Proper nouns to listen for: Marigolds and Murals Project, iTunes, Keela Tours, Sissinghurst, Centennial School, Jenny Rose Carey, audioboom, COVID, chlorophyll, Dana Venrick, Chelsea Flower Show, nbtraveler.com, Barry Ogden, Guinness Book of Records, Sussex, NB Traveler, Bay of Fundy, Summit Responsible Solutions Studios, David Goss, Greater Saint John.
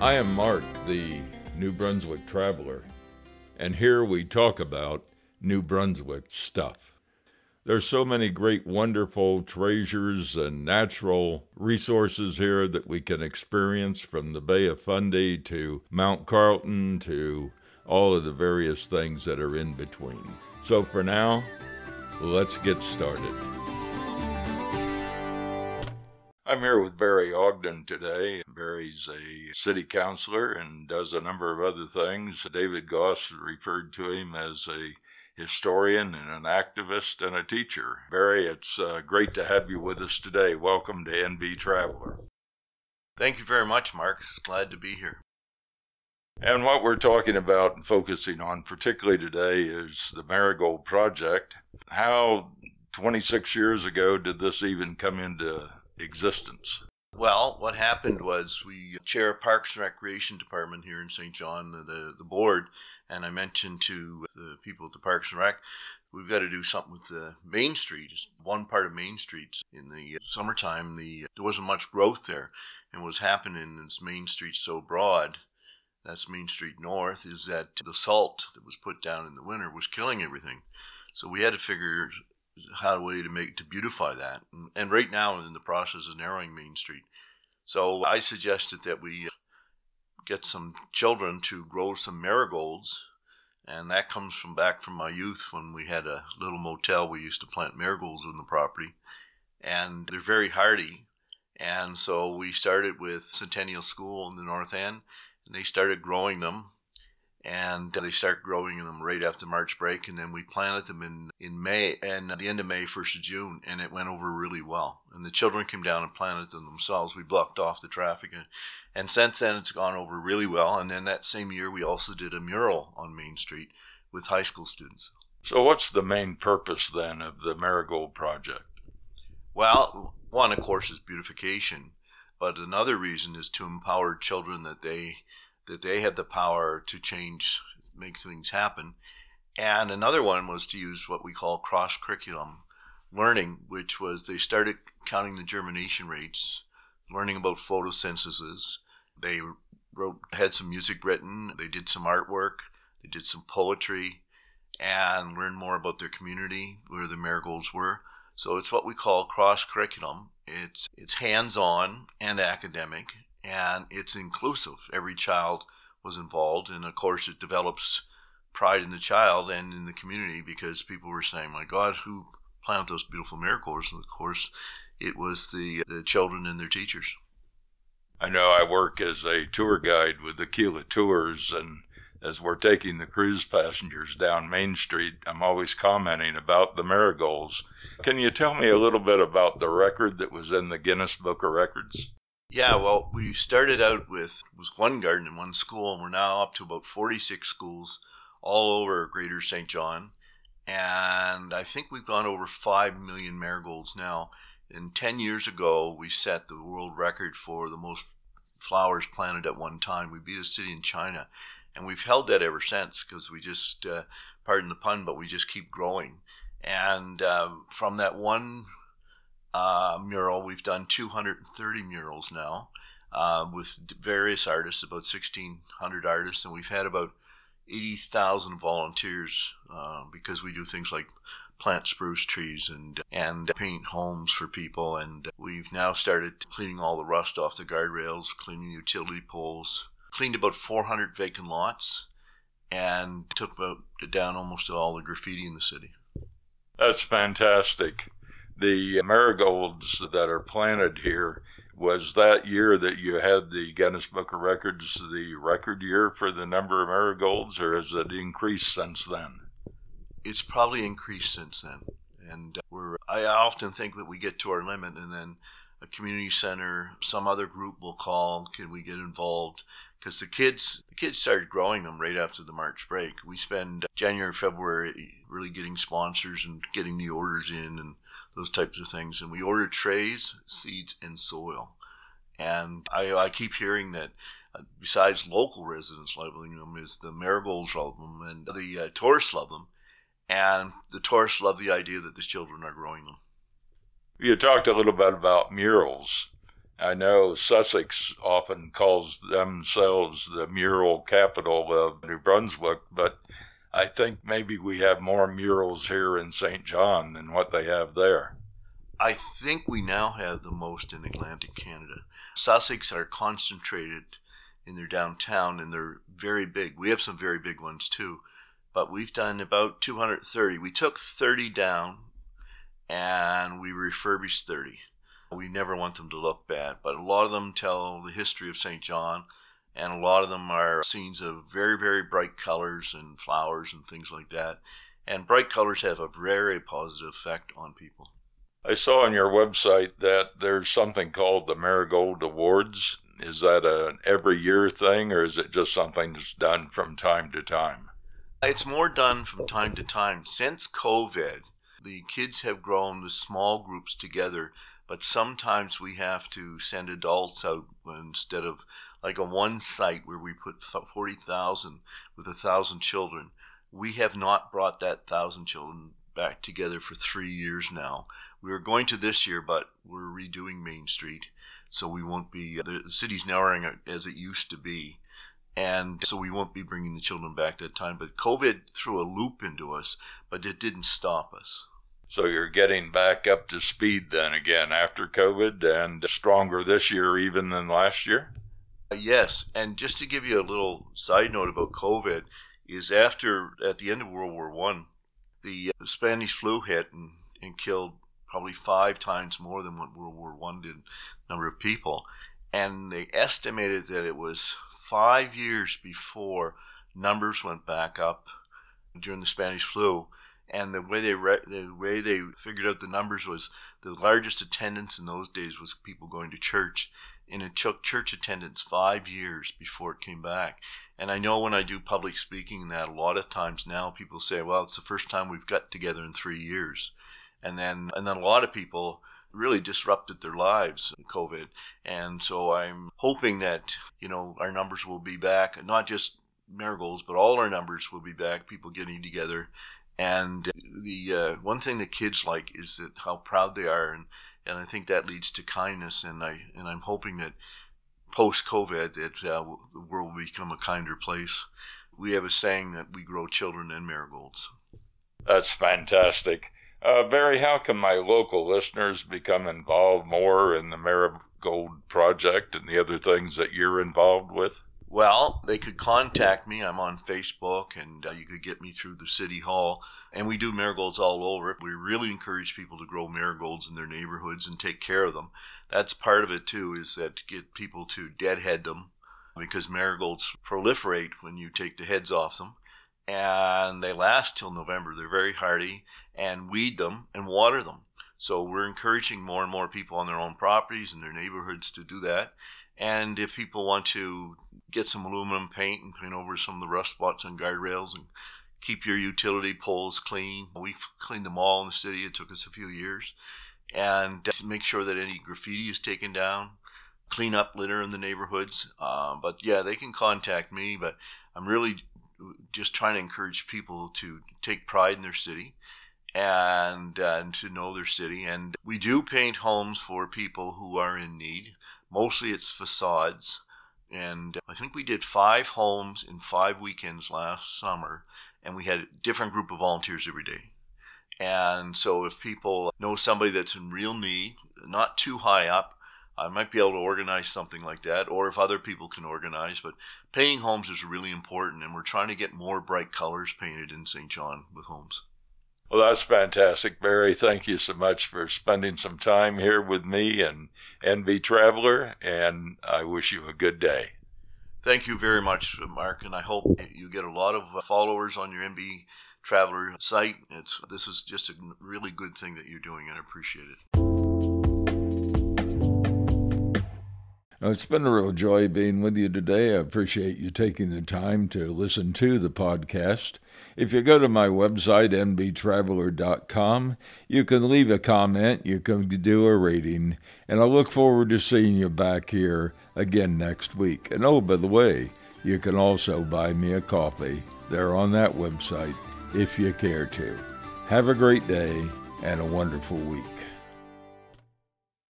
I am Mark, the New Brunswick Traveler, and here we talk about New Brunswick stuff. There's so many great, wonderful treasures and natural resources here that we can experience, from the Bay of Fundy to Mount Carlton to all of the various things that are in between. So for now, let's get started. I'm here with Barry Ogden today. Barry's a city councilor and does a number of other things. David Goss referred to him as a historian and an activist and a teacher. Barry, it's great to have you with us today. Welcome to NB Traveler. Thank you very much, Mark. It's glad to be here. And what we're talking about and focusing on particularly today is the Marigold Project. How 26 years ago did this even come into existence? Well, what happened was, we chair Parks and Recreation Department here in Saint John, the board, and I mentioned to the people at the Parks and Rec, we've got to do something with the Main Street. One part of Main Street in the summertime, there wasn't much growth there, and what was happening is Main Street's so broad, that's Main Street North, is that the salt that was put down in the winter was killing everything. So we had to figure how a way to beautify that, and right now I'm in the process of narrowing Main Street. So I suggested that we get some children to grow some marigolds, and that comes from back from my youth when we had a little motel. We used to plant marigolds on the property, and they're very hardy. And so we started with Centennial School in the North End, and they started growing them. And they start growing them right after March break, and then we planted them in May, and at the end of May, 1st of June, and it went over really well. And the children came down and planted them themselves. We blocked off the traffic, and since then it's gone over really well. And then that same year we also did a mural on Main Street with high school students. So what's the main purpose then of the Marigold Project? Well, one, of course, is beautification, but another reason is to empower children that they have the power to change, make things happen. And another one was to use what we call cross-curriculum learning, which was they started counting the germination rates, learning about photosynthesis. They had some music written, they did some artwork, they did some poetry, and learned more about their community, where the marigolds were. So it's what we call cross-curriculum. It's hands-on and academic, and it's inclusive. Every child was involved, and of course it develops pride in the child and in the community, because people were saying, my God, who planted those beautiful marigolds? And of course it was the children and their teachers. I know I work as a tour guide with the Keela Tours, and as we're taking the cruise passengers down Main Street, I'm always commenting about the marigolds. Can you tell me a little bit about the record that was in the Guinness Book of Records? Yeah, well, we started out with one garden and one school, and we're now up to about 46 schools all over Greater Saint John. And I think we've gone over 5 million marigolds now. And 10 years ago, we set the world record for the most flowers planted at one time. We beat a city in China. And we've held that ever since, because we just, pardon the pun, but we just keep growing. And from that one mural, we've done 230 murals now with various artists, about 1,600 artists, and we've had about 80,000 volunteers because we do things like plant spruce trees and paint homes for people, and we've now started cleaning all the rust off the guardrails, cleaning utility poles, cleaned about 400 vacant lots, and took down almost all the graffiti in the city. That's fantastic. The marigolds that are planted here, was that year that you had the Guinness Book of Records the record year for the number of marigolds, or has it increased since then? It's probably increased since then. And I often think that we get to our limit, and then a community center, some other group will call, can we get involved? Because the kids started growing them right after the March break. We spend January, February really getting sponsors and getting the orders in and those types of things. And we order trays, seeds, and soil. And I keep hearing that besides local residents loving them, is the marigolds love them, and the tourists love them. And the tourists love the idea that the children are growing them. You talked a little bit about murals, I know Sussex often calls themselves the mural capital of New Brunswick, but I think maybe we have more murals here in St. John than what they have there. I think we now have the most in Atlantic Canada. Sussex are concentrated in their downtown, and they're very big. We have some very big ones, too, but we've done about 230. We took 30 down, and we refurbished 30. We never want them to look bad, but a lot of them tell the history of St. John, and a lot of them are scenes of very, very bright colors and flowers and things like that. And bright colors have a very positive effect on people. I saw on your website that there's something called the Marigold Awards. Is that an every year thing, or is it just something that's done from time to time? It's more done from time to time. Since COVID, the kids have grown to small groups together, but sometimes we have to send adults out instead of like on one site where we put 40,000 with 1,000 children. We have not brought that 1,000 children back together for 3 years now. We were going to this year, but we're redoing Main Street, so we won't be, the city's narrowing as it used to be, and so we won't be bringing the children back that time. But COVID threw a loop into us, but it didn't stop us. So you're getting back up to speed then again after COVID, and stronger this year even than last year? Yes, and just to give you a little side note about COVID, is after, at the end of World War I, the Spanish flu hit and killed probably 5 times more than what World War I did, number of people. And they estimated that it was 5 years before numbers went back up during the Spanish flu. And the way they figured out the numbers was the largest attendance in those days was people going to church. And it took church attendance 5 years before it came back. And I know when I do public speaking that a lot of times now people say, well, it's the first time we've got together in 3 years. And then a lot of people really disrupted their lives in COVID. And so I'm hoping that, you know, our numbers will be back, not just Marigolds, but all our numbers will be back, people getting together. And the one thing that kids like is that how proud they are, and I think that leads to kindness. And I'm hoping that post-COVID, the world will become a kinder place. We have a saying that we grow children in marigolds. That's fantastic. Barry, how can my local listeners become involved more in the Marigold Project and the other things that you're involved with? Well, they could contact me. I'm on Facebook, and you could get me through the City Hall. And we do marigolds all over. We really encourage people to grow marigolds in their neighborhoods and take care of them. That's part of it, too, is that to get people to deadhead them, because marigolds proliferate when you take the heads off them. And they last till November. They're very hardy, and weed them and water them. So we're encouraging more and more people on their own properties and their neighborhoods to do that. And if people want to get some aluminum paint and paint over some of the rust spots on guardrails and keep your utility poles clean. We've cleaned them all in the city. It took us a few years. And to make sure that any graffiti is taken down, clean up litter in the neighborhoods. But yeah, they can contact me, but I'm really just trying to encourage people to take pride in their city and to know their city. And we do paint homes for people who are in need. Mostly it's facades. And I think we did 5 homes in 5 weekends last summer, and we had a different group of volunteers every day. And so if people know somebody that's in real need, not too high up, I might be able to organize something like that, or if other people can organize. But painting homes is really important, and we're trying to get more bright colors painted in St. John with homes. Well, that's fantastic, Barry. Thank you so much for spending some time here with me and NB Traveler, and I wish you a good day. Thank you very much, Mark, and I hope you get a lot of followers on your NB Traveler site. This is just a really good thing that you're doing, and I appreciate it. Well, it's been a real joy being with you today. I appreciate you taking the time to listen to the podcast. If you go to my website, nbtraveler.com, you can leave a comment, you can do a rating, and I look forward to seeing you back here again next week. And oh, by the way, you can also buy me a coffee there on that website if you care to. Have a great day and a wonderful week.